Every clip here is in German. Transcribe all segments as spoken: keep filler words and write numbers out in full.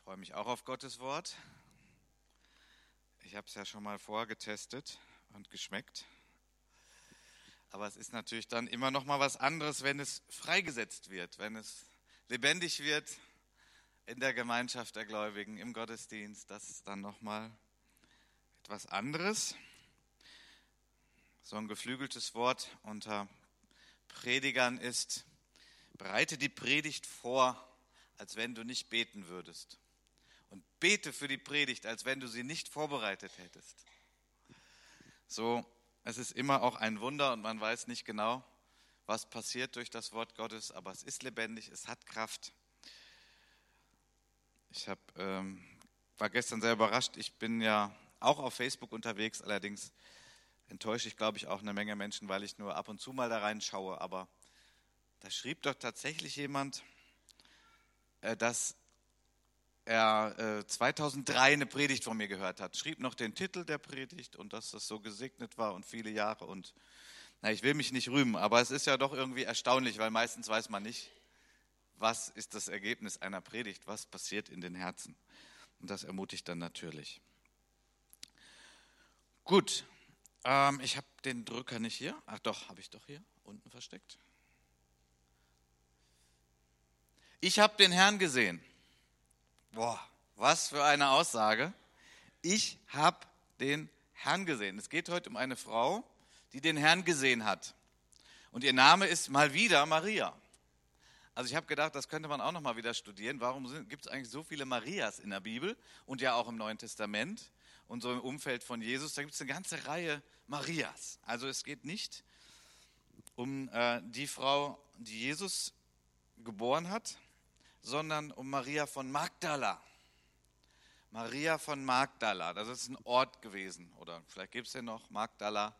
Ich freue mich auch auf Gottes Wort. Ich habe es ja schon mal vorgetestet und geschmeckt. Aber es ist natürlich dann immer noch mal was anderes, wenn es freigesetzt wird, wenn es lebendig wird in der Gemeinschaft der Gläubigen, im Gottesdienst. Das ist dann noch mal etwas anderes. So ein geflügeltes Wort unter Predigern ist: Bereite die Predigt vor, als wenn du nicht beten würdest. Und bete für die Predigt, als wenn du sie nicht vorbereitet hättest. So, es ist immer auch ein Wunder und man weiß nicht genau, was passiert durch das Wort Gottes, aber es ist lebendig, es hat Kraft. Ich hab, ähm, war gestern sehr überrascht, ich bin ja auch auf Facebook unterwegs, allerdings enttäusche ich, glaube ich, auch eine Menge Menschen, weil ich nur ab und zu mal da reinschaue, aber da schrieb doch tatsächlich jemand, äh, dass er äh, zweitausenddrei eine Predigt von mir gehört hat, schrieb noch den Titel der Predigt und dass das so gesegnet war und viele Jahre und na, ich will mich nicht rühmen, aber es ist ja doch irgendwie erstaunlich, weil meistens weiß man nicht, was ist das Ergebnis einer Predigt, was passiert in den Herzen, und das ermutigt dann natürlich. Gut, ähm, ich habe den Drücker nicht hier, ach doch, habe ich doch hier unten versteckt. Ich habe den Herrn gesehen. Boah, was für eine Aussage. Ich habe den Herrn gesehen. Es geht heute um eine Frau, die den Herrn gesehen hat. Und ihr Name ist mal wieder Maria. Also ich habe gedacht, das könnte man auch noch mal wieder studieren. Warum gibt es eigentlich so viele Marias in der Bibel und ja auch im Neuen Testament und so im Umfeld von Jesus? Da gibt es eine ganze Reihe Marias. Also es geht nicht um äh, die Frau, die Jesus geboren hat, sondern um Maria von Magdala. Maria von Magdala, das ist ein Ort gewesen, oder vielleicht gibt es den noch, Magdala.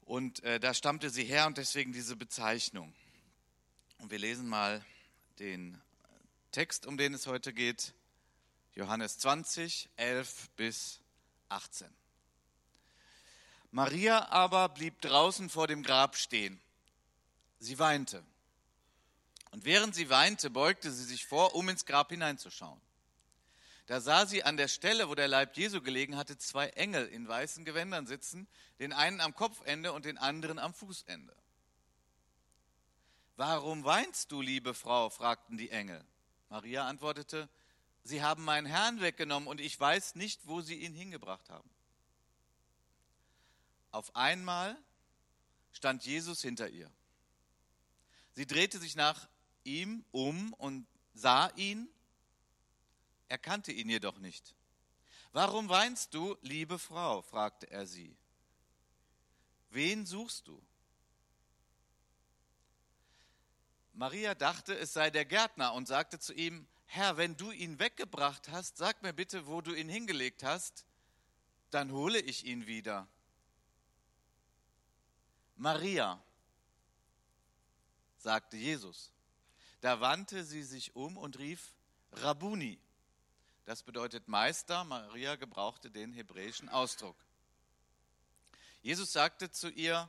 Und äh, da stammte sie her und deswegen diese Bezeichnung. Und wir lesen mal den Text, um den es heute geht, Johannes zwanzig, elf bis achtzehn. Maria aber blieb draußen vor dem Grab stehen. Sie weinte. Und während sie weinte, beugte sie sich vor, um ins Grab hineinzuschauen. Da sah sie an der Stelle, wo der Leib Jesu gelegen hatte, zwei Engel in weißen Gewändern sitzen, den einen am Kopfende und den anderen am Fußende. »Warum weinst du, liebe Frau?« fragten die Engel. Maria antwortete, »Sie haben meinen Herrn weggenommen und ich weiß nicht, wo sie ihn hingebracht haben.« Auf einmal stand Jesus hinter ihr. Sie drehte sich nach ihm um und sah ihn, erkannte ihn jedoch nicht. »Warum weinst du, liebe Frau?« fragte er sie. »Wen suchst du?« Maria dachte, es sei der Gärtner und sagte zu ihm, »Herr, wenn du ihn weggebracht hast, sag mir bitte, wo du ihn hingelegt hast, dann hole ich ihn wieder.« »Maria«, sagte Jesus. Da wandte sie sich um und rief Rabuni. Das bedeutet Meister. Maria gebrauchte den hebräischen Ausdruck. Jesus sagte zu ihr,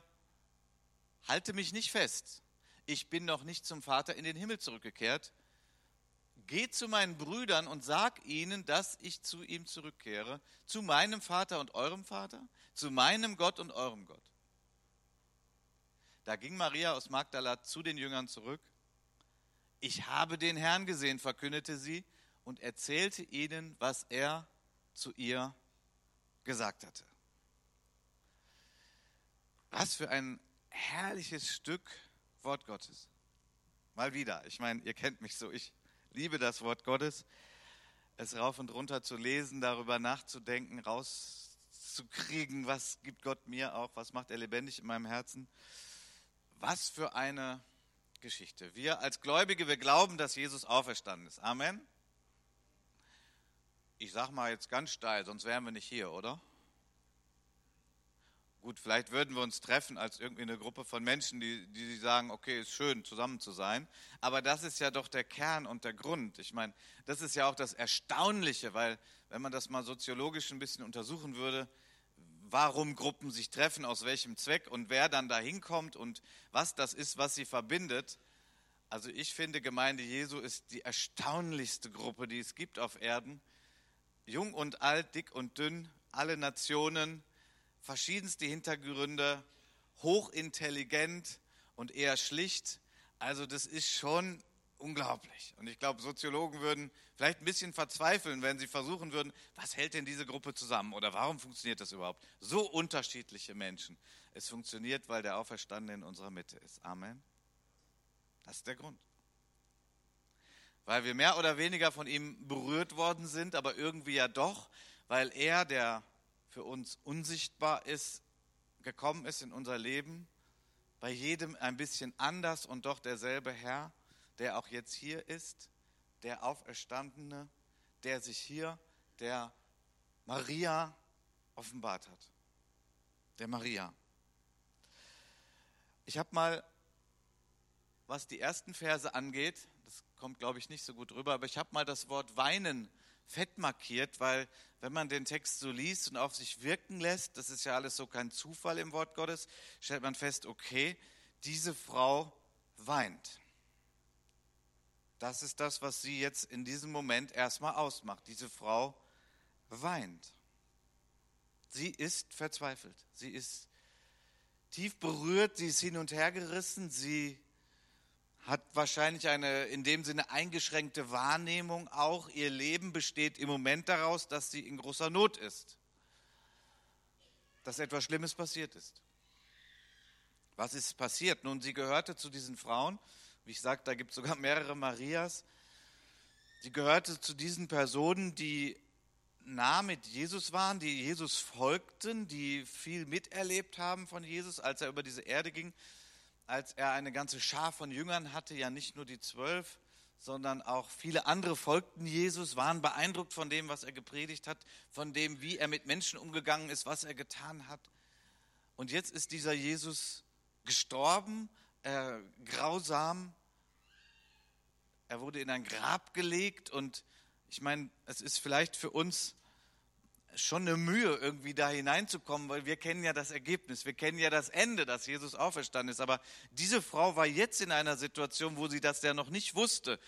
halte mich nicht fest. Ich bin noch nicht zum Vater in den Himmel zurückgekehrt. Geh zu meinen Brüdern und sag ihnen, dass ich zu ihm zurückkehre, zu meinem Vater und eurem Vater, zu meinem Gott und eurem Gott. Da ging Maria aus Magdala zu den Jüngern zurück. Ich habe den Herrn gesehen, verkündete sie und erzählte ihnen, was er zu ihr gesagt hatte. Was für ein herrliches Stück Wort Gottes. Mal wieder, ich meine, ihr kennt mich so, ich liebe das Wort Gottes. Es rauf und runter zu lesen, darüber nachzudenken, rauszukriegen, was gibt Gott mir auch, was macht er lebendig in meinem Herzen. Was für eine Geschichte. Wir als Gläubige, wir glauben, dass Jesus auferstanden ist. Amen. Ich sage mal jetzt ganz steil, sonst wären wir nicht hier, oder? Gut, vielleicht würden wir uns treffen als irgendwie eine Gruppe von Menschen, die, die sagen, okay, ist schön, zusammen zu sein. Aber das ist ja doch der Kern und der Grund. Ich meine, das ist ja auch das Erstaunliche, weil wenn man das mal soziologisch ein bisschen untersuchen würde, warum Gruppen sich treffen, aus welchem Zweck und wer dann da hinkommt und was das ist, was sie verbindet. Also ich finde, Gemeinde Jesu ist die erstaunlichste Gruppe, die es gibt auf Erden. Jung und alt, dick und dünn, alle Nationen, verschiedenste Hintergründe, hochintelligent und eher schlicht. Also das ist schon unglaublich. Und ich glaube, Soziologen würden vielleicht ein bisschen verzweifeln, wenn sie versuchen würden, was hält denn diese Gruppe zusammen oder warum funktioniert das überhaupt? So unterschiedliche Menschen. Es funktioniert, weil der Auferstandene in unserer Mitte ist. Amen. Das ist der Grund. Weil wir mehr oder weniger von ihm berührt worden sind, aber irgendwie ja doch, weil er, der für uns unsichtbar ist, gekommen ist in unser Leben, bei jedem ein bisschen anders und doch derselbe Herr, der auch jetzt hier ist, der Auferstandene, der sich hier, der Maria offenbart hat. Der Maria. Ich habe mal, was die ersten Verse angeht, das kommt, glaube ich, nicht so gut rüber, aber ich habe mal das Wort weinen fett markiert, weil wenn man den Text so liest und auf sich wirken lässt, das ist ja alles so kein Zufall im Wort Gottes, stellt man fest, okay, diese Frau weint. Das ist das, was sie jetzt in diesem Moment erstmal ausmacht. Diese Frau weint. Sie ist verzweifelt. Sie ist tief berührt. Sie ist hin und her gerissen. Sie hat wahrscheinlich eine in dem Sinne eingeschränkte Wahrnehmung auch. Ihr Leben besteht im Moment daraus, dass sie in großer Not ist. Dass etwas Schlimmes passiert ist. Was ist passiert? Nun, sie gehörte zu diesen Frauen. Wie ich sagte, da gibt es sogar mehrere Marias. Sie gehörte zu diesen Personen, die nah mit Jesus waren, die Jesus folgten, die viel miterlebt haben von Jesus, als er über diese Erde ging, als er eine ganze Schar von Jüngern hatte, ja nicht nur die zwölf, sondern auch viele andere folgten Jesus, waren beeindruckt von dem, was er gepredigt hat, von dem, wie er mit Menschen umgegangen ist, was er getan hat. Und jetzt ist dieser Jesus gestorben, Äh, grausam, er wurde in ein Grab gelegt und ich meine, es ist vielleicht für uns schon eine Mühe, irgendwie da hineinzukommen, weil wir kennen ja das Ergebnis, wir kennen ja das Ende, dass Jesus auferstanden ist, aber diese Frau war jetzt in einer Situation, wo sie das ja noch nicht wusste.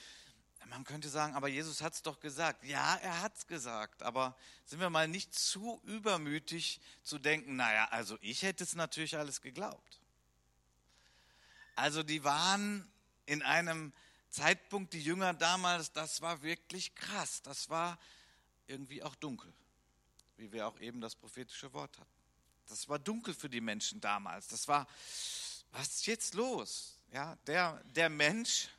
Man könnte sagen, aber Jesus hat es doch gesagt. Ja, er hat es gesagt, aber sind wir mal nicht zu übermütig zu denken, naja, also ich hätte es natürlich alles geglaubt. Also die waren in einem Zeitpunkt, die Jünger damals, das war wirklich krass. Das war irgendwie auch dunkel, wie wir auch eben das prophetische Wort hatten. Das war dunkel für die Menschen damals. Das war, was ist jetzt los? Ja, der, der Mensch,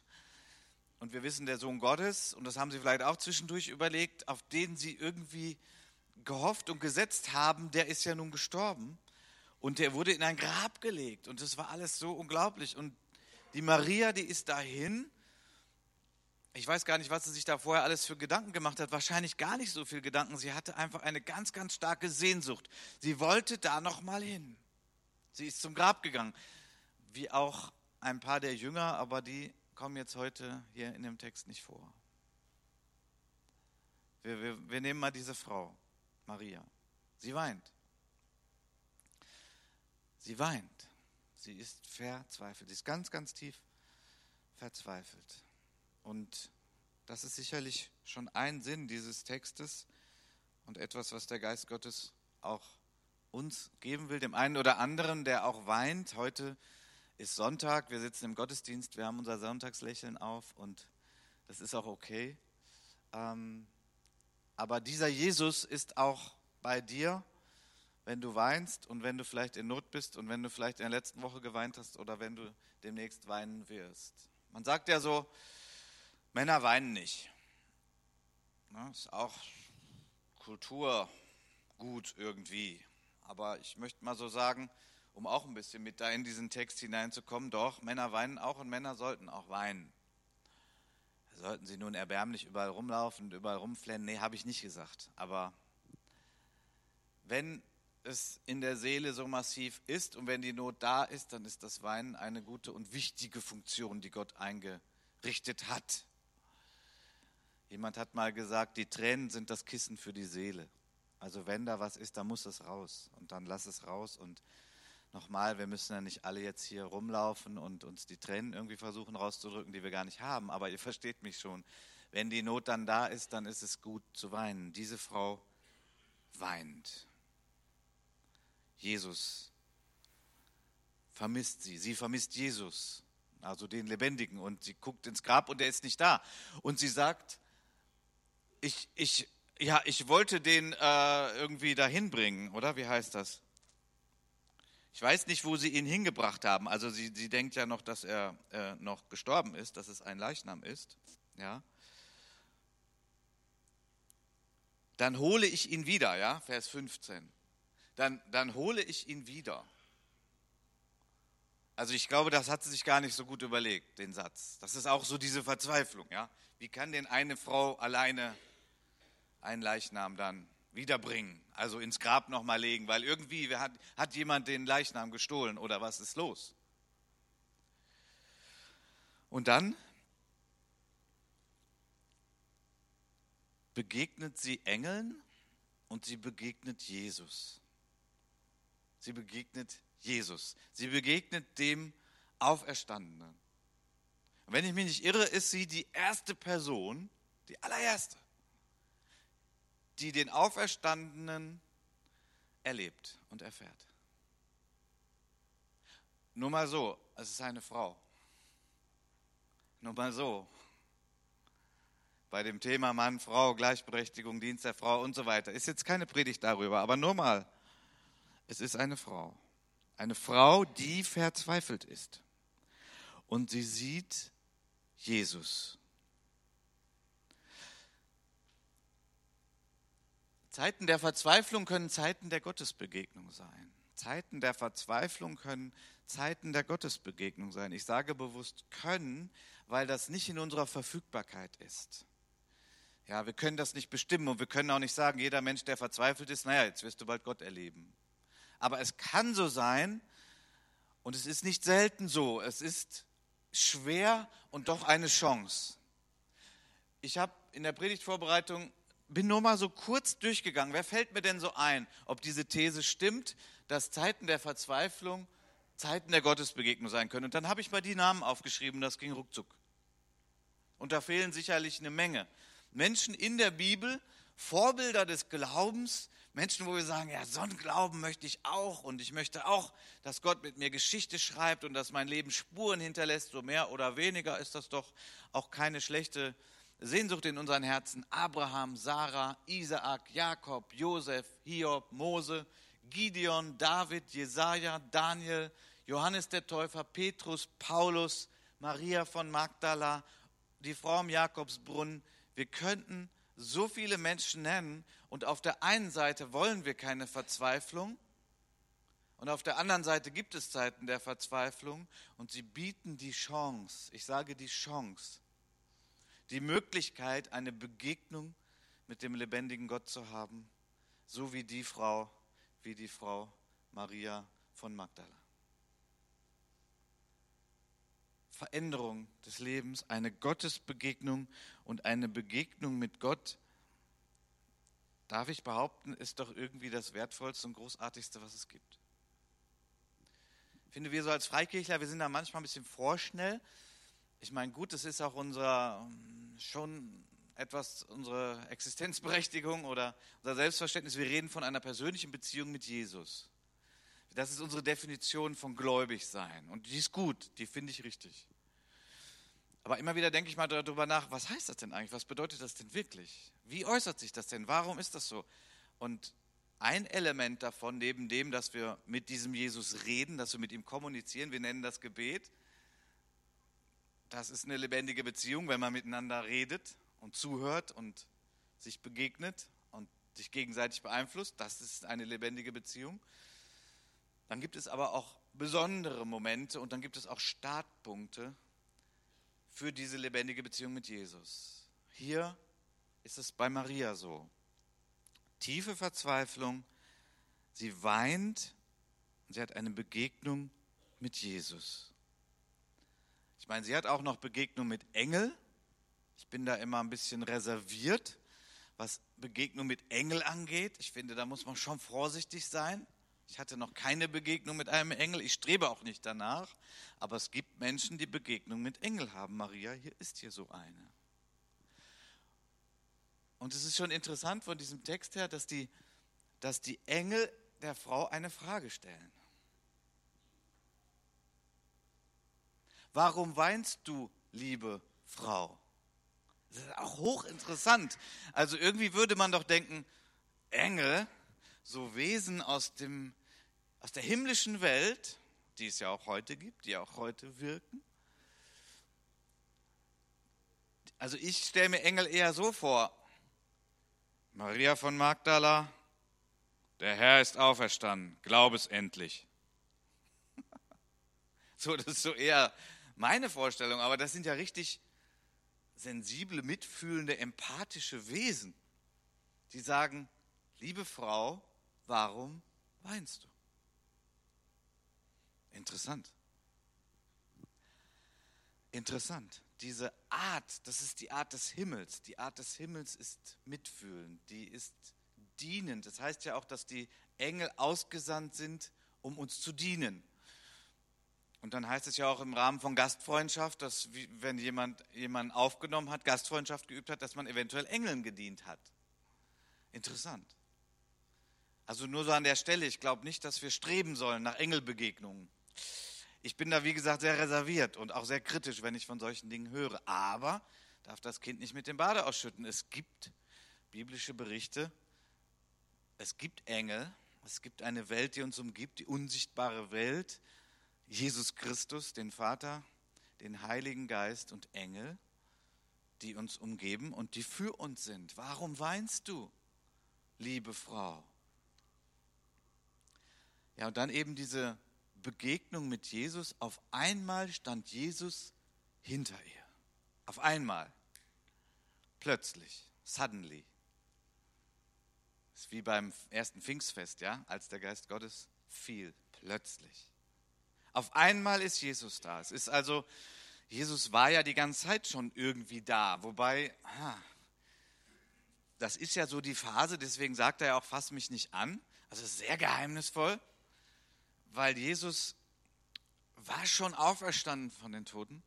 und wir wissen, der Sohn Gottes, und das haben sie vielleicht auch zwischendurch überlegt, auf den sie irgendwie gehofft und gesetzt haben, der ist ja nun gestorben. Und der wurde in ein Grab gelegt und das war alles so unglaublich. Und die Maria, die ist dahin. Ich weiß gar nicht, was sie sich da vorher alles für Gedanken gemacht hat. Wahrscheinlich gar nicht so viel Gedanken. Sie hatte einfach eine ganz, ganz starke Sehnsucht. Sie wollte da nochmal hin. Sie ist zum Grab gegangen. Wie auch ein paar der Jünger, aber die kommen jetzt heute hier in dem Text nicht vor. Wir, wir, wir nehmen mal diese Frau, Maria. Sie weint. Sie weint, sie ist verzweifelt, sie ist ganz, ganz tief verzweifelt. Und das ist sicherlich schon ein Sinn dieses Textes und etwas, was der Geist Gottes auch uns geben will, dem einen oder anderen, der auch weint. Heute ist Sonntag, wir sitzen im Gottesdienst, wir haben unser Sonntagslächeln auf und das ist auch okay. Aber dieser Jesus ist auch bei dir, wenn du weinst und wenn du vielleicht in Not bist und wenn du vielleicht in der letzten Woche geweint hast oder wenn du demnächst weinen wirst. Man sagt ja so, Männer weinen nicht. Das ist auch kulturgut irgendwie. Aber ich möchte mal so sagen, um auch ein bisschen mit da in diesen Text hineinzukommen, doch, Männer weinen auch und Männer sollten auch weinen. Sollten sie nun erbärmlich überall rumlaufen und überall rumflennen? Nee, habe ich nicht gesagt. Aber wenn es in der Seele so massiv ist und wenn die Not da ist, dann ist das Weinen eine gute und wichtige Funktion, die Gott eingerichtet hat. Jemand hat mal gesagt, die Tränen sind das Kissen für die Seele. Also wenn da was ist, dann muss es raus und dann lass es raus und nochmal, wir müssen ja nicht alle jetzt hier rumlaufen und uns die Tränen irgendwie versuchen rauszudrücken, die wir gar nicht haben, aber ihr versteht mich schon. Wenn die Not dann da ist, dann ist es gut zu weinen. Diese Frau weint. Jesus vermisst sie. Sie vermisst Jesus, also den Lebendigen. Und sie guckt ins Grab und er ist nicht da. Und sie sagt, ich, ich, ja, ich wollte den äh, irgendwie dahin bringen, oder? Wie heißt das? Ich weiß nicht, wo sie ihn hingebracht haben. Also sie, sie denkt ja noch, dass er äh, noch gestorben ist, dass es ein Leichnam ist. Ja. Dann hole ich ihn wieder, ja, Vers fünfzehn. Dann, dann hole ich ihn wieder. Also ich glaube, das hat sie sich gar nicht so gut überlegt, den Satz. Das ist auch so diese Verzweiflung, ja. Wie kann denn eine Frau alleine einen Leichnam dann wiederbringen? Also ins Grab nochmal legen, weil irgendwie hat, hat jemand den Leichnam gestohlen oder was ist los? Und dann begegnet sie Engeln und sie begegnet Jesus. Sie begegnet Jesus. Sie begegnet dem Auferstandenen. Und wenn ich mich nicht irre, ist sie die erste Person, die allererste, die den Auferstandenen erlebt und erfährt. Nur mal so, es ist eine Frau. Nur mal so. Bei dem Thema Mann, Frau, Gleichberechtigung, Dienst der Frau und so weiter. Ist jetzt keine Predigt darüber, aber nur mal. Es ist eine Frau. Eine Frau, die verzweifelt ist. Und sie sieht Jesus. Zeiten der Verzweiflung können Zeiten der Gottesbegegnung sein. Zeiten der Verzweiflung können Zeiten der Gottesbegegnung sein. Ich sage bewusst können, weil das nicht in unserer Verfügbarkeit ist. Ja, wir können das nicht bestimmen und wir können auch nicht sagen, jeder Mensch, der verzweifelt ist, naja, jetzt wirst du bald Gott erleben. Aber es kann so sein und es ist nicht selten so. Es ist schwer und doch eine Chance. Ich habe in der Predigtvorbereitung, bin nur mal so kurz durchgegangen. Wer fällt mir denn so ein, ob diese These stimmt, dass Zeiten der Verzweiflung Zeiten der Gottesbegegnung sein können? Und dann habe ich mal die Namen aufgeschrieben, das ging ruckzuck. Und da fehlen sicherlich eine Menge. Menschen in der Bibel, Vorbilder des Glaubens, Menschen, wo wir sagen, ja, so einen Glauben möchte ich auch und ich möchte auch, dass Gott mit mir Geschichte schreibt und dass mein Leben Spuren hinterlässt, so mehr oder weniger ist das doch auch keine schlechte Sehnsucht in unseren Herzen. Abraham, Sarah, Isaak, Jakob, Josef, Hiob, Mose, Gideon, David, Jesaja, Daniel, Johannes der Täufer, Petrus, Paulus, Maria von Magdala, die Frau im Jakobsbrunnen. Wir könnten so viele Menschen nennen und auf der einen Seite wollen wir keine Verzweiflung und auf der anderen Seite gibt es Zeiten der Verzweiflung und sie bieten die Chance, ich sage die Chance, die Möglichkeit, eine Begegnung mit dem lebendigen Gott zu haben, so wie die Frau, wie die Frau Maria von Magdala. Veränderung des Lebens, eine Gottesbegegnung und eine Begegnung mit Gott, darf ich behaupten, ist doch irgendwie das Wertvollste und Großartigste, was es gibt. Ich finde, wir so als Freikirchler, wir sind da manchmal ein bisschen vorschnell. Ich meine, gut, das ist auch unser, schon etwas unsere Existenzberechtigung oder unser Selbstverständnis. Wir reden von einer persönlichen Beziehung mit Jesus. Das ist unsere Definition von gläubig sein. Und die ist gut, die finde ich richtig. Aber immer wieder denke ich mal darüber nach, was heißt das denn eigentlich? Was bedeutet das denn wirklich? Wie äußert sich das denn? Warum ist das so? Und ein Element davon, neben dem, dass wir mit diesem Jesus reden, dass wir mit ihm kommunizieren, wir nennen das Gebet, das ist eine lebendige Beziehung, wenn man miteinander redet und zuhört und sich begegnet und sich gegenseitig beeinflusst. Das ist eine lebendige Beziehung. Dann gibt es aber auch besondere Momente und dann gibt es auch Startpunkte für diese lebendige Beziehung mit Jesus. Hier ist es bei Maria so. Tiefe Verzweiflung, sie weint und sie hat eine Begegnung mit Jesus. Ich meine, sie hat auch noch Begegnung mit Engel. Ich bin da immer ein bisschen reserviert, was Begegnung mit Engel angeht. Ich finde, da muss man schon vorsichtig sein. Ich hatte noch keine Begegnung mit einem Engel, ich strebe auch nicht danach, aber es gibt Menschen, die Begegnung mit Engel haben. Maria, hier ist hier so eine. Und es ist schon interessant von diesem Text her, dass die, dass die Engel der Frau eine Frage stellen. Warum weinst du, liebe Frau? Das ist auch hochinteressant. Also irgendwie würde man doch denken, Engel, so Wesen aus, dem, aus der himmlischen Welt, die es ja auch heute gibt, die auch heute wirken. Also ich stelle mir Engel eher so vor. Maria von Magdala, der Herr ist auferstanden, glaub es endlich. So, das ist so eher meine Vorstellung, aber das sind ja richtig sensible, mitfühlende, empathische Wesen, die sagen, liebe Frau, warum weinst du? Interessant. Interessant. Diese Art, das ist die Art des Himmels. Die Art des Himmels ist mitfühlend, die ist dienend. Das heißt ja auch, dass die Engel ausgesandt sind, um uns zu dienen. Und dann heißt es ja auch im Rahmen von Gastfreundschaft, dass wenn jemand jemanden aufgenommen hat, Gastfreundschaft geübt hat, dass man eventuell Engeln gedient hat. Interessant. Also nur so an der Stelle, ich glaube nicht, dass wir streben sollen nach Engelbegegnungen. Ich bin da, wie gesagt, sehr reserviert und auch sehr kritisch, wenn ich von solchen Dingen höre. Aber darf das Kind nicht mit dem Bade ausschütten. Es gibt biblische Berichte, es gibt Engel, es gibt eine Welt, die uns umgibt, die unsichtbare Welt, Jesus Christus, den Vater, den Heiligen Geist und Engel, die uns umgeben und die für uns sind. Warum weinst du, liebe Frau? Ja, und dann eben diese Begegnung mit Jesus. Auf einmal stand Jesus hinter ihr. Auf einmal. Plötzlich. Suddenly. Das ist wie beim ersten Pfingstfest, ja, als der Geist Gottes fiel. Plötzlich. Auf einmal ist Jesus da. Es ist also, Jesus war ja die ganze Zeit schon irgendwie da. Wobei, ah, das ist ja so die Phase, deswegen sagt er ja auch, fass mich nicht an. Also sehr geheimnisvoll, weil Jesus war schon auferstanden von den Toten,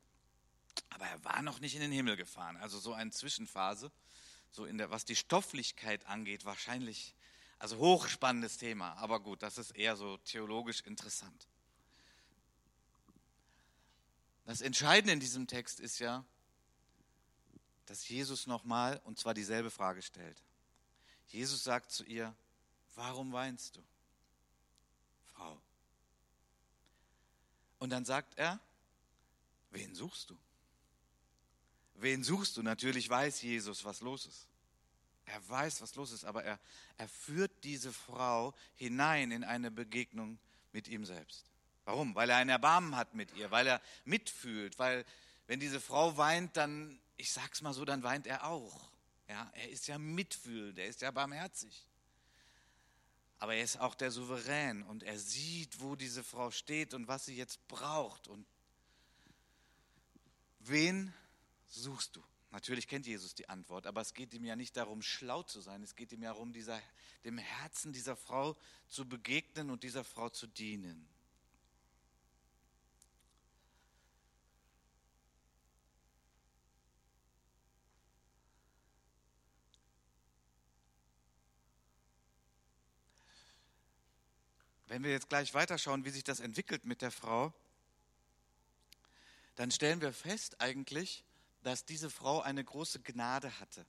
aber er war noch nicht in den Himmel gefahren. Also so eine Zwischenphase, so in der, was die Stofflichkeit angeht, wahrscheinlich, also hochspannendes Thema. Aber gut, das ist eher so theologisch interessant. Das Entscheidende in diesem Text ist ja, dass Jesus nochmal, und zwar dieselbe Frage stellt. Jesus sagt zu ihr, warum weinst du, Frau? Und dann sagt er, wen suchst du? Wen suchst du? Natürlich weiß Jesus, was los ist. Er weiß, was los ist, aber er, er führt diese Frau hinein in eine Begegnung mit ihm selbst. Warum? Weil er ein Erbarmen hat mit ihr, weil er mitfühlt, weil wenn diese Frau weint, dann, ich sag's mal so, dann weint er auch. Ja, er ist ja mitfühlend, er ist ja barmherzig. Aber er ist auch der Souverän und er sieht, wo diese Frau steht und was sie jetzt braucht. Und wen suchst du? Natürlich kennt Jesus die Antwort, aber es geht ihm ja nicht darum, schlau zu sein. Es geht ihm ja darum, dieser, dem Herzen dieser Frau zu begegnen und dieser Frau zu dienen. Wenn wir jetzt gleich weiterschauen, wie sich das entwickelt mit der Frau, dann stellen wir fest eigentlich, dass diese Frau eine große Gnade hatte.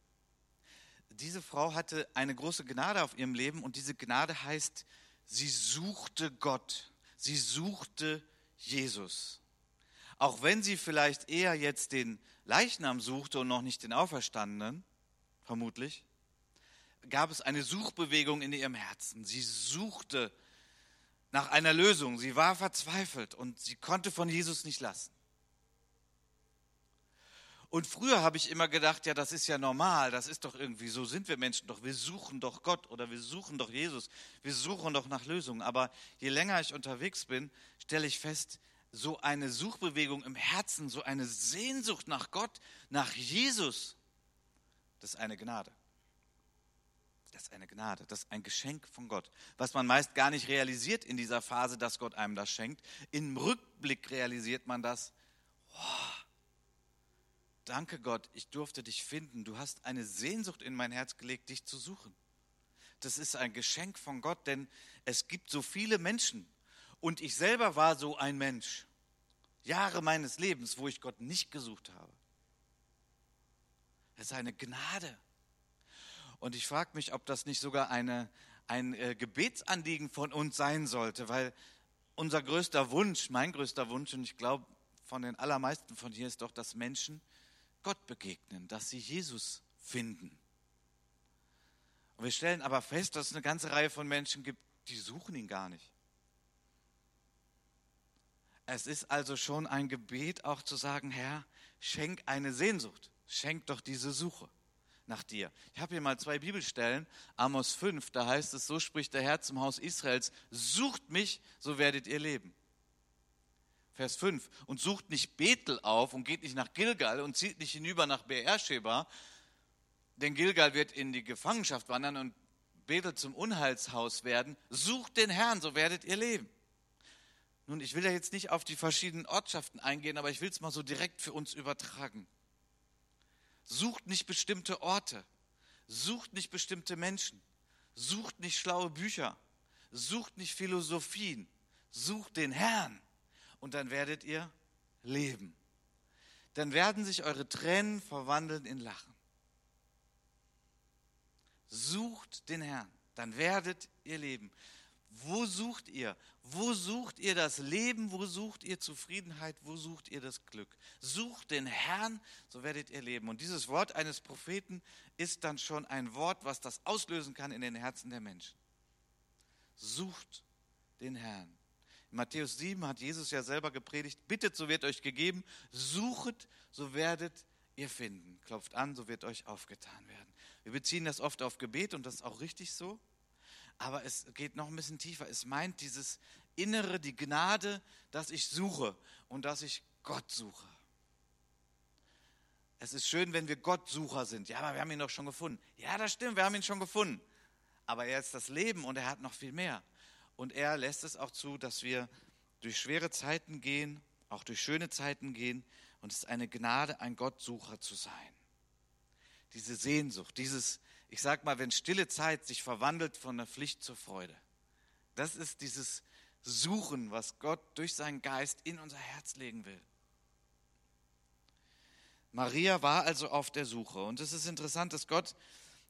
Diese Frau hatte eine große Gnade auf ihrem Leben und diese Gnade heißt, sie suchte Gott, sie suchte Jesus. Auch wenn sie vielleicht eher jetzt den Leichnam suchte und noch nicht den Auferstandenen, vermutlich, gab es eine Suchbewegung in ihrem Herzen. Sie suchte Gott. Nach einer Lösung. Sie war verzweifelt und sie konnte von Jesus nicht lassen. Und früher habe ich immer gedacht, ja, das ist ja normal, das ist doch irgendwie, so sind wir Menschen doch, wir suchen doch Gott oder wir suchen doch Jesus, wir suchen doch nach Lösungen. Aber je länger ich unterwegs bin, stelle ich fest, so eine Suchbewegung im Herzen, so eine Sehnsucht nach Gott, nach Jesus, das ist eine Gnade. Das ist eine Gnade, das ist ein Geschenk von Gott, was man meist gar nicht realisiert in dieser Phase, dass Gott einem das schenkt. Im Rückblick realisiert man das. Oh, danke Gott, ich durfte dich finden. Du hast eine Sehnsucht in mein Herz gelegt, dich zu suchen. Das ist ein Geschenk von Gott, denn es gibt so viele Menschen. Und ich selber war so ein Mensch. Jahre meines Lebens, wo ich Gott nicht gesucht habe. Das ist eine Gnade. Und ich frage mich, ob das nicht sogar eine, ein äh, Gebetsanliegen von uns sein sollte, weil unser größter Wunsch, mein größter Wunsch, und ich glaube von den allermeisten von hier ist doch, dass Menschen Gott begegnen, dass sie Jesus finden. Und wir stellen aber fest, dass es eine ganze Reihe von Menschen gibt, die suchen ihn gar nicht. Es ist also schon ein Gebet auch zu sagen, Herr, schenk eine Sehnsucht, schenk doch diese Suche nach dir. Ich habe hier mal zwei Bibelstellen, Amos fünf, da heißt es, so spricht der Herr zum Haus Israels, sucht mich, so werdet ihr leben. Vers fünf, und sucht nicht Bethel auf und geht nicht nach Gilgal und zieht nicht hinüber nach Beersheba, denn Gilgal wird in die Gefangenschaft wandern und Bethel zum Unheilshaus werden. Sucht den Herrn, so werdet ihr leben. Nun, ich will ja jetzt nicht auf die verschiedenen Ortschaften eingehen, aber ich will es mal so direkt für uns übertragen. Sucht nicht bestimmte Orte, sucht nicht bestimmte Menschen, sucht nicht schlaue Bücher, sucht nicht Philosophien, sucht den Herrn und dann werdet ihr leben. Dann werden sich eure Tränen verwandeln in Lachen. Sucht den Herrn, dann werdet ihr leben. Wo sucht ihr? Wo sucht ihr das Leben? Wo sucht ihr Zufriedenheit? Wo sucht ihr das Glück? Sucht den Herrn, so werdet ihr leben. Und dieses Wort eines Propheten ist dann schon ein Wort, was das auslösen kann in den Herzen der Menschen. Sucht den Herrn. In Matthäus sieben hat Jesus ja selber gepredigt, bittet, so wird euch gegeben, suchet, so werdet ihr finden. Klopft an, so wird euch aufgetan werden. Wir beziehen das oft auf Gebet und das ist auch richtig so. Aber es geht noch ein bisschen tiefer. Es meint dieses Innere, die Gnade, dass ich suche und dass ich Gott suche. Es ist schön, wenn wir Gottsucher sind. Ja, aber wir haben ihn doch schon gefunden. Ja, das stimmt, wir haben ihn schon gefunden. Aber er ist das Leben und er hat noch viel mehr. Und er lässt es auch zu, dass wir durch schwere Zeiten gehen, auch durch schöne Zeiten gehen. Und es ist eine Gnade, ein Gottsucher zu sein. Diese Sehnsucht, dieses Ich sag mal, wenn stille Zeit sich verwandelt von der Pflicht zur Freude. Das ist dieses Suchen, was Gott durch seinen Geist in unser Herz legen will. Maria war also auf der Suche. Und es ist interessant, dass Gott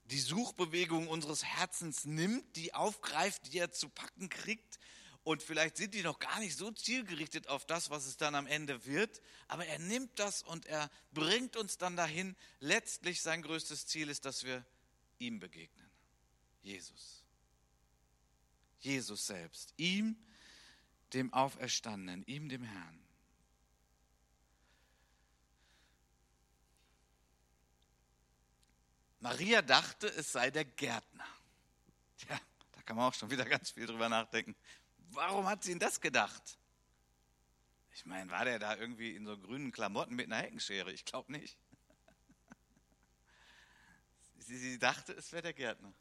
die Suchbewegung unseres Herzens nimmt, die aufgreift, die er zu packen kriegt. Und vielleicht sind die noch gar nicht so zielgerichtet auf das, was es dann am Ende wird. Aber er nimmt das und er bringt uns dann dahin. Letztlich sein größtes Ziel ist, dass wir ihm begegnen. Jesus. Jesus selbst. Ihm, dem Auferstandenen, ihm, dem Herrn. Maria dachte, es sei der Gärtner. Tja, da kann man auch schon wieder ganz viel drüber nachdenken. Warum hat sie denn das gedacht? Ich meine, war der da irgendwie in so grünen Klamotten mit einer Heckenschere? Ich glaube nicht. Sie dachte, es wäre der Gärtner.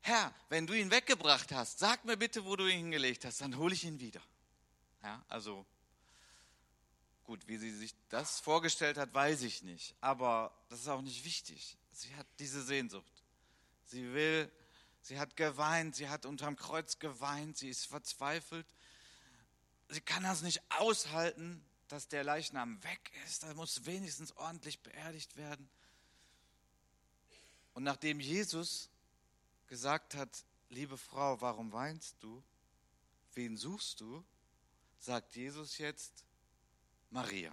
Herr, wenn du ihn weggebracht hast, sag mir bitte, wo du ihn hingelegt hast, dann hole ich ihn wieder. Ja, also gut, wie sie sich das vorgestellt hat, weiß ich nicht. Aber das ist auch nicht wichtig. Sie hat diese Sehnsucht. Sie will, sie hat geweint, sie hat unterm Kreuz geweint, sie ist verzweifelt. Sie kann das nicht aushalten, dass der Leichnam weg ist. Er muss wenigstens ordentlich beerdigt werden. Und nachdem Jesus gesagt hat, liebe Frau, warum weinst du? Wen suchst du? Sagt Jesus jetzt, Maria.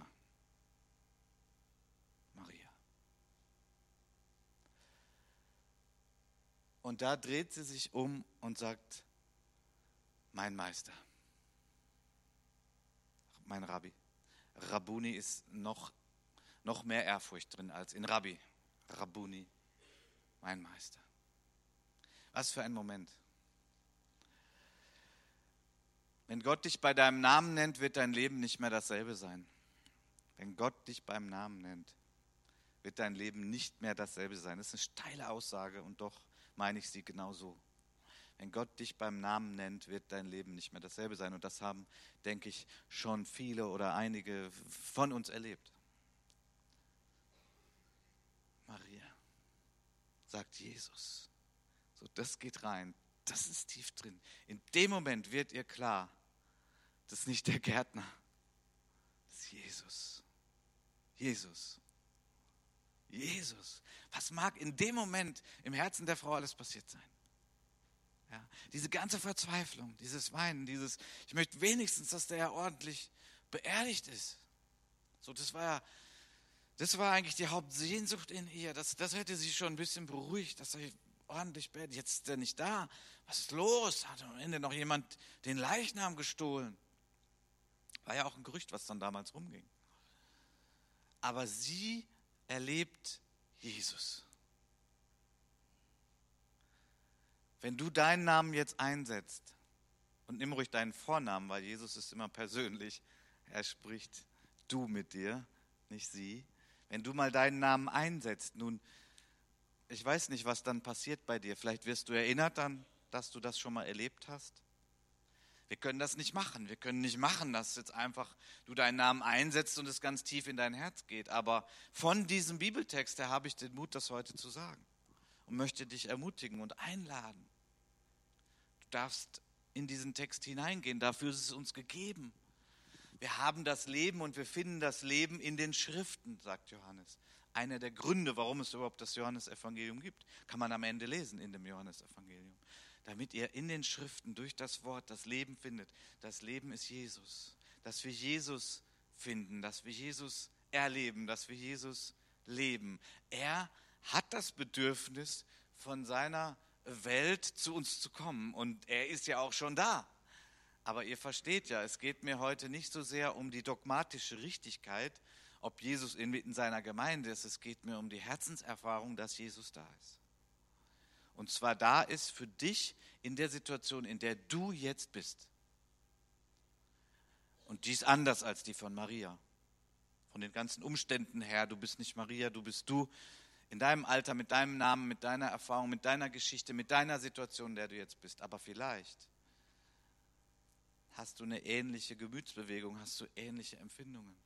Maria. Und da dreht sie sich um und sagt, mein Meister, mein Rabbi. Rabuni ist noch, noch mehr Ehrfurcht drin als in Rabbi. Rabuni. Mein Meister. Was für ein Moment. Wenn Gott dich bei deinem Namen nennt, wird dein Leben nicht mehr dasselbe sein. Wenn Gott dich beim Namen nennt, wird dein Leben nicht mehr dasselbe sein. Das ist eine steile Aussage und doch meine ich sie genauso. Wenn Gott dich beim Namen nennt, wird dein Leben nicht mehr dasselbe sein. Und das haben, denke ich, schon viele oder einige von uns erlebt. Maria, sagt Jesus. So, das geht rein. Das ist tief drin. In dem Moment wird ihr klar, das ist nicht der Gärtner, das ist Jesus. Jesus. Jesus. Was mag in dem Moment im Herzen der Frau alles passiert sein? Ja, diese ganze Verzweiflung, dieses Weinen, dieses, ich möchte wenigstens, dass der ja ordentlich beerdigt ist. So, das war ja, das war eigentlich die Hauptsehnsucht in ihr. Das, das hätte sie schon ein bisschen beruhigt, dass er ordentlich beerdigt. Jetzt ist er nicht da. Was ist los? Hat am Ende noch jemand den Leichnam gestohlen? War ja auch ein Gerücht, was dann damals rumging. Aber sie erlebt Jesus. Wenn du deinen Namen jetzt einsetzt, und nimm ruhig deinen Vornamen, weil Jesus ist immer persönlich, er spricht du mit dir, nicht sie. Wenn du mal deinen Namen einsetzt, nun, ich weiß nicht, was dann passiert bei dir. Vielleicht wirst du erinnert dann, dass du das schon mal erlebt hast. Wir können das nicht machen. Wir können nicht machen, dass jetzt einfach du deinen Namen einsetzt und es ganz tief in dein Herz geht. Aber von diesem Bibeltext her habe ich den Mut, das heute zu sagen. Und möchte dich ermutigen und einladen. Du darfst in diesen Text hineingehen, dafür ist es uns gegeben. Wir haben das Leben und wir finden das Leben in den Schriften, sagt Johannes. Einer der Gründe, warum es überhaupt das Johannesevangelium gibt, kann man am Ende lesen in dem Johannesevangelium. Damit ihr in den Schriften durch das Wort das Leben findet. Das Leben ist Jesus. Dass wir Jesus finden, dass wir Jesus erleben, dass wir Jesus leben. Er hat das Bedürfnis, von seiner Welt zu uns zu kommen. Und er ist ja auch schon da. Aber ihr versteht ja, es geht mir heute nicht so sehr um die dogmatische Richtigkeit, ob Jesus inmitten seiner Gemeinde ist. Es geht mir um die Herzenserfahrung, dass Jesus da ist. Und zwar da ist für dich in der Situation, in der du jetzt bist. Und die ist anders als die von Maria. Von den ganzen Umständen her, du bist nicht Maria, du bist du. In deinem Alter, mit deinem Namen, mit deiner Erfahrung, mit deiner Geschichte, mit deiner Situation, in der du jetzt bist. Aber vielleicht hast du eine ähnliche Gemütsbewegung, hast du ähnliche Empfindungen.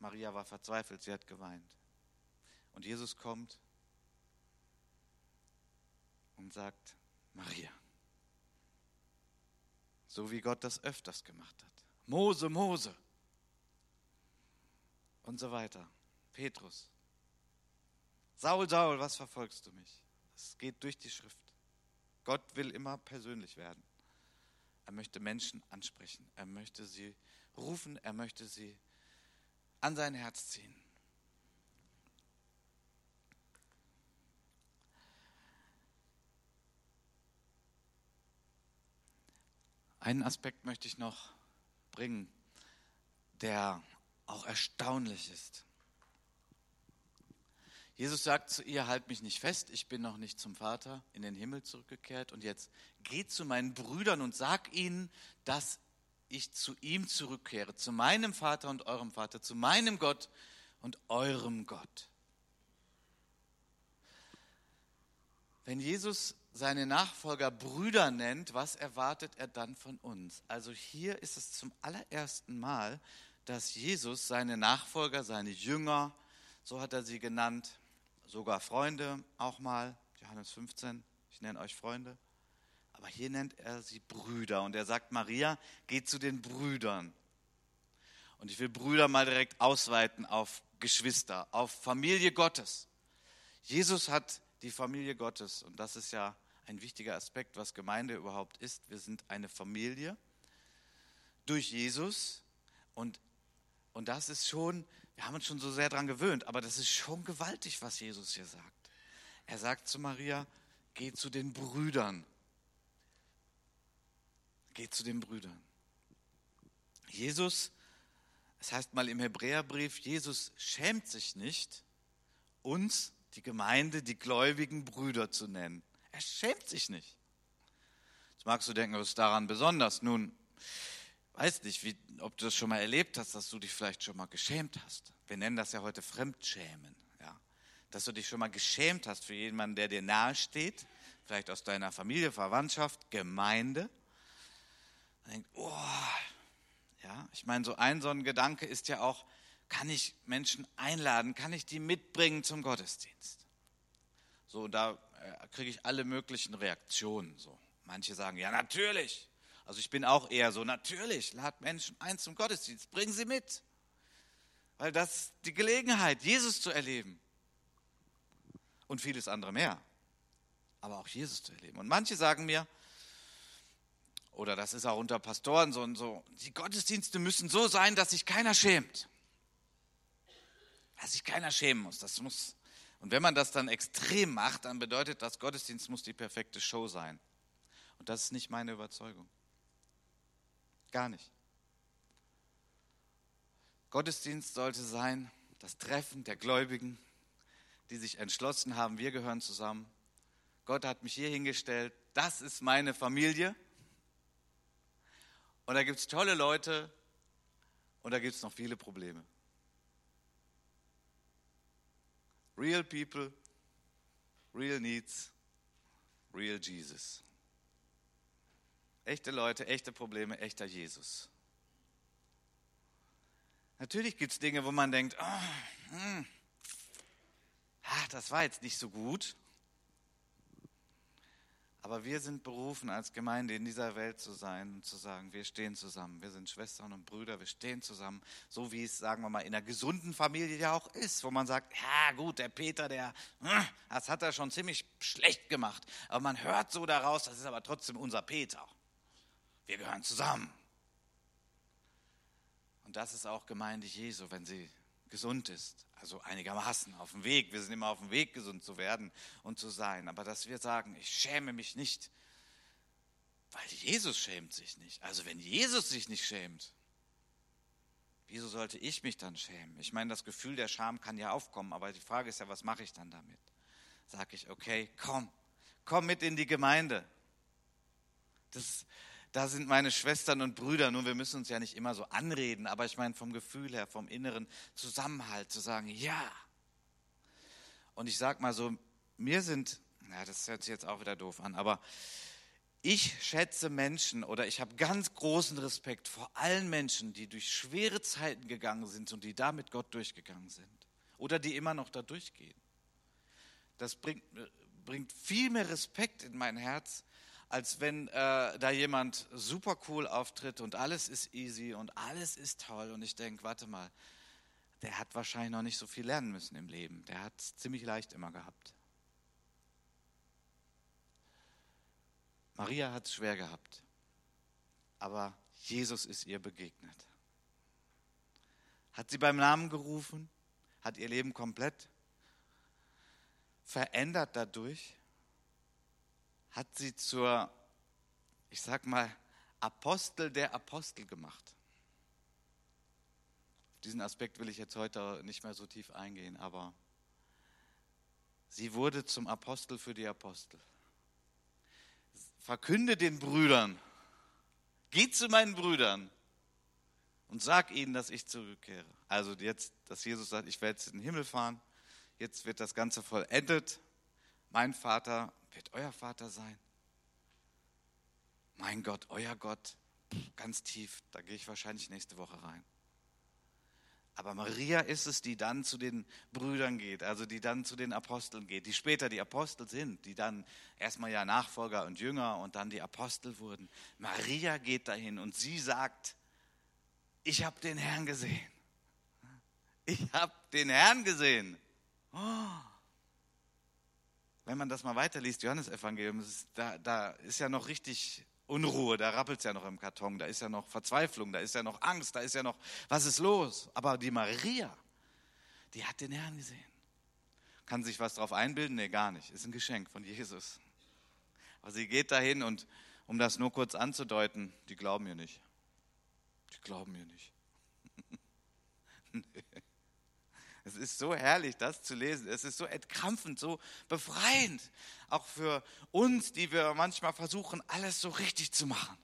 Maria war verzweifelt, sie hat geweint. Und Jesus kommt und sagt, Maria, so wie Gott das öfters gemacht hat. Mose, Mose und so weiter. Petrus. Saul, Saul, was verfolgst du mich? Es geht durch die Schrift. Gott will immer persönlich werden. Er möchte Menschen ansprechen. Er möchte sie rufen. Er möchte sie an sein Herz ziehen. Einen Aspekt möchte ich noch bringen, der auch erstaunlich ist. Jesus sagt zu ihr, halt mich nicht fest, ich bin noch nicht zum Vater in den Himmel zurückgekehrt. Und jetzt geh zu meinen Brüdern und sag ihnen, dass ich zu ihm zurückkehre, zu meinem Vater und eurem Vater, zu meinem Gott und eurem Gott. Wenn Jesus seine Nachfolger Brüder nennt, was erwartet er dann von uns? Also hier ist es zum allerersten Mal, dass Jesus seine Nachfolger, seine Jünger, so hat er sie genannt, sogar Freunde auch mal, Johannes fünfzehn, ich nenne euch Freunde. Aber hier nennt er sie Brüder und er sagt, Maria, geh zu den Brüdern. Und ich will Brüder mal direkt ausweiten auf Geschwister, auf Familie Gottes. Jesus hat die Familie Gottes und das ist ja ein wichtiger Aspekt, was Gemeinde überhaupt ist. Wir sind eine Familie durch Jesus und, und das ist schon, wir haben uns schon so sehr daran gewöhnt, aber das ist schon gewaltig, was Jesus hier sagt. Er sagt zu Maria, geh zu den Brüdern. Geh zu den Brüdern. Jesus, es heißt mal im Hebräerbrief, Jesus schämt sich nicht, uns, die Gemeinde, die gläubigen Brüder zu nennen. Er schämt sich nicht. Jetzt magst du denken, was ist daran besonders? Nun, weiß nicht, wie, ob du das schon mal erlebt hast, dass du dich vielleicht schon mal geschämt hast. Wir nennen das ja heute Fremdschämen. Ja. dass du dich schon mal geschämt hast für jemanden, der dir nahe steht, vielleicht aus deiner Familie, Verwandtschaft, Gemeinde. Man denkt, oh, ja, ich meine, so ein so ein Gedanke ist ja auch, kann ich Menschen einladen, kann ich die mitbringen zum Gottesdienst? So, da kriege ich alle möglichen Reaktionen. So, manche sagen, ja, natürlich. Also ich bin auch eher so, natürlich, lad Menschen ein zum Gottesdienst, bring sie mit. Weil das ist die Gelegenheit, Jesus zu erleben. Und vieles andere mehr. Aber auch Jesus zu erleben. Und manche sagen mir, oder das ist auch unter Pastoren so und so, die Gottesdienste müssen so sein, dass sich keiner schämt. Dass sich keiner schämen muss. Das muss. Und wenn man das dann extrem macht, dann bedeutet das, Gottesdienst muss die perfekte Show sein. Und das ist nicht meine Überzeugung. Gar nicht. Gottesdienst sollte sein, das Treffen der Gläubigen, die sich entschlossen haben, wir gehören zusammen. Gott hat mich hier hingestellt, das ist meine Familie. Und da gibt es tolle Leute und da gibt es noch viele Probleme. Real people, real needs, real Jesus. Echte Leute, echte Probleme, echter Jesus. Natürlich gibt es Dinge, wo man denkt, oh, hm, ach, das war jetzt nicht so gut. Aber wir sind berufen, als Gemeinde in dieser Welt zu sein und zu sagen, wir stehen zusammen, wir sind Schwestern und Brüder, wir stehen zusammen, so wie es, sagen wir mal, in einer gesunden Familie ja auch ist, wo man sagt, ja gut, der Peter, der, das hat er schon ziemlich schlecht gemacht, aber man hört so daraus, das ist aber trotzdem unser Peter. Wir gehören zusammen. Und das ist auch Gemeinde Jesu, wenn sie gesund ist, also einigermaßen auf dem Weg. Wir sind immer auf dem Weg, gesund zu werden und zu sein. Aber dass wir sagen, ich schäme mich nicht, weil Jesus schämt sich nicht. Also wenn Jesus sich nicht schämt, wieso sollte ich mich dann schämen? Ich meine, das Gefühl der Scham kann ja aufkommen, aber die Frage ist ja, was mache ich dann damit? Sage ich, okay, komm, komm mit in die Gemeinde. Das Da sind meine Schwestern und Brüder, nun wir müssen uns ja nicht immer so anreden, aber ich meine vom Gefühl her, vom inneren Zusammenhalt zu sagen, ja. Und ich sag mal so, mir sind, na, das hört sich jetzt auch wieder doof an, aber ich schätze Menschen oder ich habe ganz großen Respekt vor allen Menschen, die durch schwere Zeiten gegangen sind und die da mit Gott durchgegangen sind oder die immer noch da durchgehen. Das bringt, bringt viel mehr Respekt in mein Herz, als wenn äh, da jemand super cool auftritt und alles ist easy und alles ist toll. Und ich denke, warte mal, der hat wahrscheinlich noch nicht so viel lernen müssen im Leben. Der hat es ziemlich leicht immer gehabt. Maria hat es schwer gehabt, aber Jesus ist ihr begegnet. Hat sie beim Namen gerufen, hat ihr Leben komplett verändert dadurch, hat sie zur, ich sag mal, Apostel der Apostel gemacht. Auf diesen Aspekt will ich jetzt heute nicht mehr so tief eingehen, aber sie wurde zum Apostel für die Apostel. Verkünde den Brüdern, geht zu meinen Brüdern und sag ihnen, dass ich zurückkehre. Also jetzt, dass Jesus sagt, ich werde jetzt in den Himmel fahren, jetzt wird das Ganze vollendet, mein Vater wird euer Vater sein. Mein Gott, euer Gott, ganz tief, da gehe ich wahrscheinlich nächste Woche rein. Aber Maria ist es, die dann zu den Brüdern geht, also die dann zu den Aposteln geht, die später die Apostel sind, die dann erstmal ja Nachfolger und Jünger und dann die Apostel wurden. Maria geht dahin und sie sagt, ich habe den Herrn gesehen. Ich habe den Herrn gesehen. Oh. Wenn man das mal weiterliest, Johannes-Evangelium, da, da ist ja noch richtig Unruhe, da rappelt es ja noch im Karton, da ist ja noch Verzweiflung, da ist ja noch Angst, da ist ja noch, was ist los? Aber die Maria, die hat den Herrn gesehen. Kann sich was drauf einbilden? Nee, gar nicht. Ist ein Geschenk von Jesus. Aber sie geht dahin und, um das nur kurz anzudeuten, die glauben mir nicht. Die glauben mir nicht. Nee. Es ist so herrlich, das zu lesen. Es ist so entkrampfend, so befreiend. Auch für uns, die wir manchmal versuchen, alles so richtig zu machen.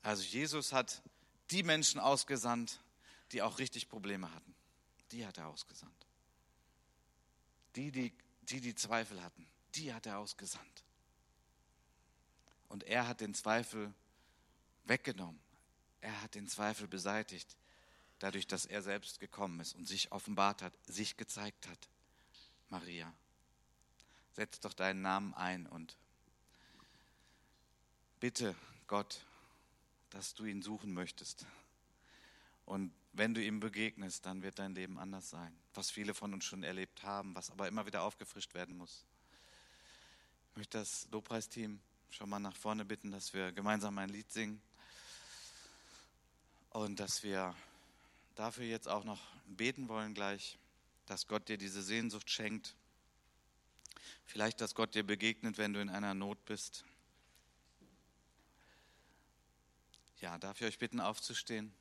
Also Jesus hat die Menschen ausgesandt, die auch richtig Probleme hatten. Die hat er ausgesandt. die die, die, die Zweifel hatten, die hat er ausgesandt. Und er hat den Zweifel weggenommen. Er hat den Zweifel beseitigt, dadurch, dass er selbst gekommen ist und sich offenbart hat, sich gezeigt hat. Maria, setz doch deinen Namen ein und bitte Gott, dass du ihn suchen möchtest. Und wenn du ihm begegnest, dann wird dein Leben anders sein. Was viele von uns schon erlebt haben, was aber immer wieder aufgefrischt werden muss. Ich möchte das Lobpreisteam schon mal nach vorne bitten, dass wir gemeinsam ein Lied singen. Und dass wir dafür jetzt auch noch beten wollen gleich, dass Gott dir diese Sehnsucht schenkt. Vielleicht, dass Gott dir begegnet, wenn du in einer Not bist. Ja, darf ich euch bitten, aufzustehen?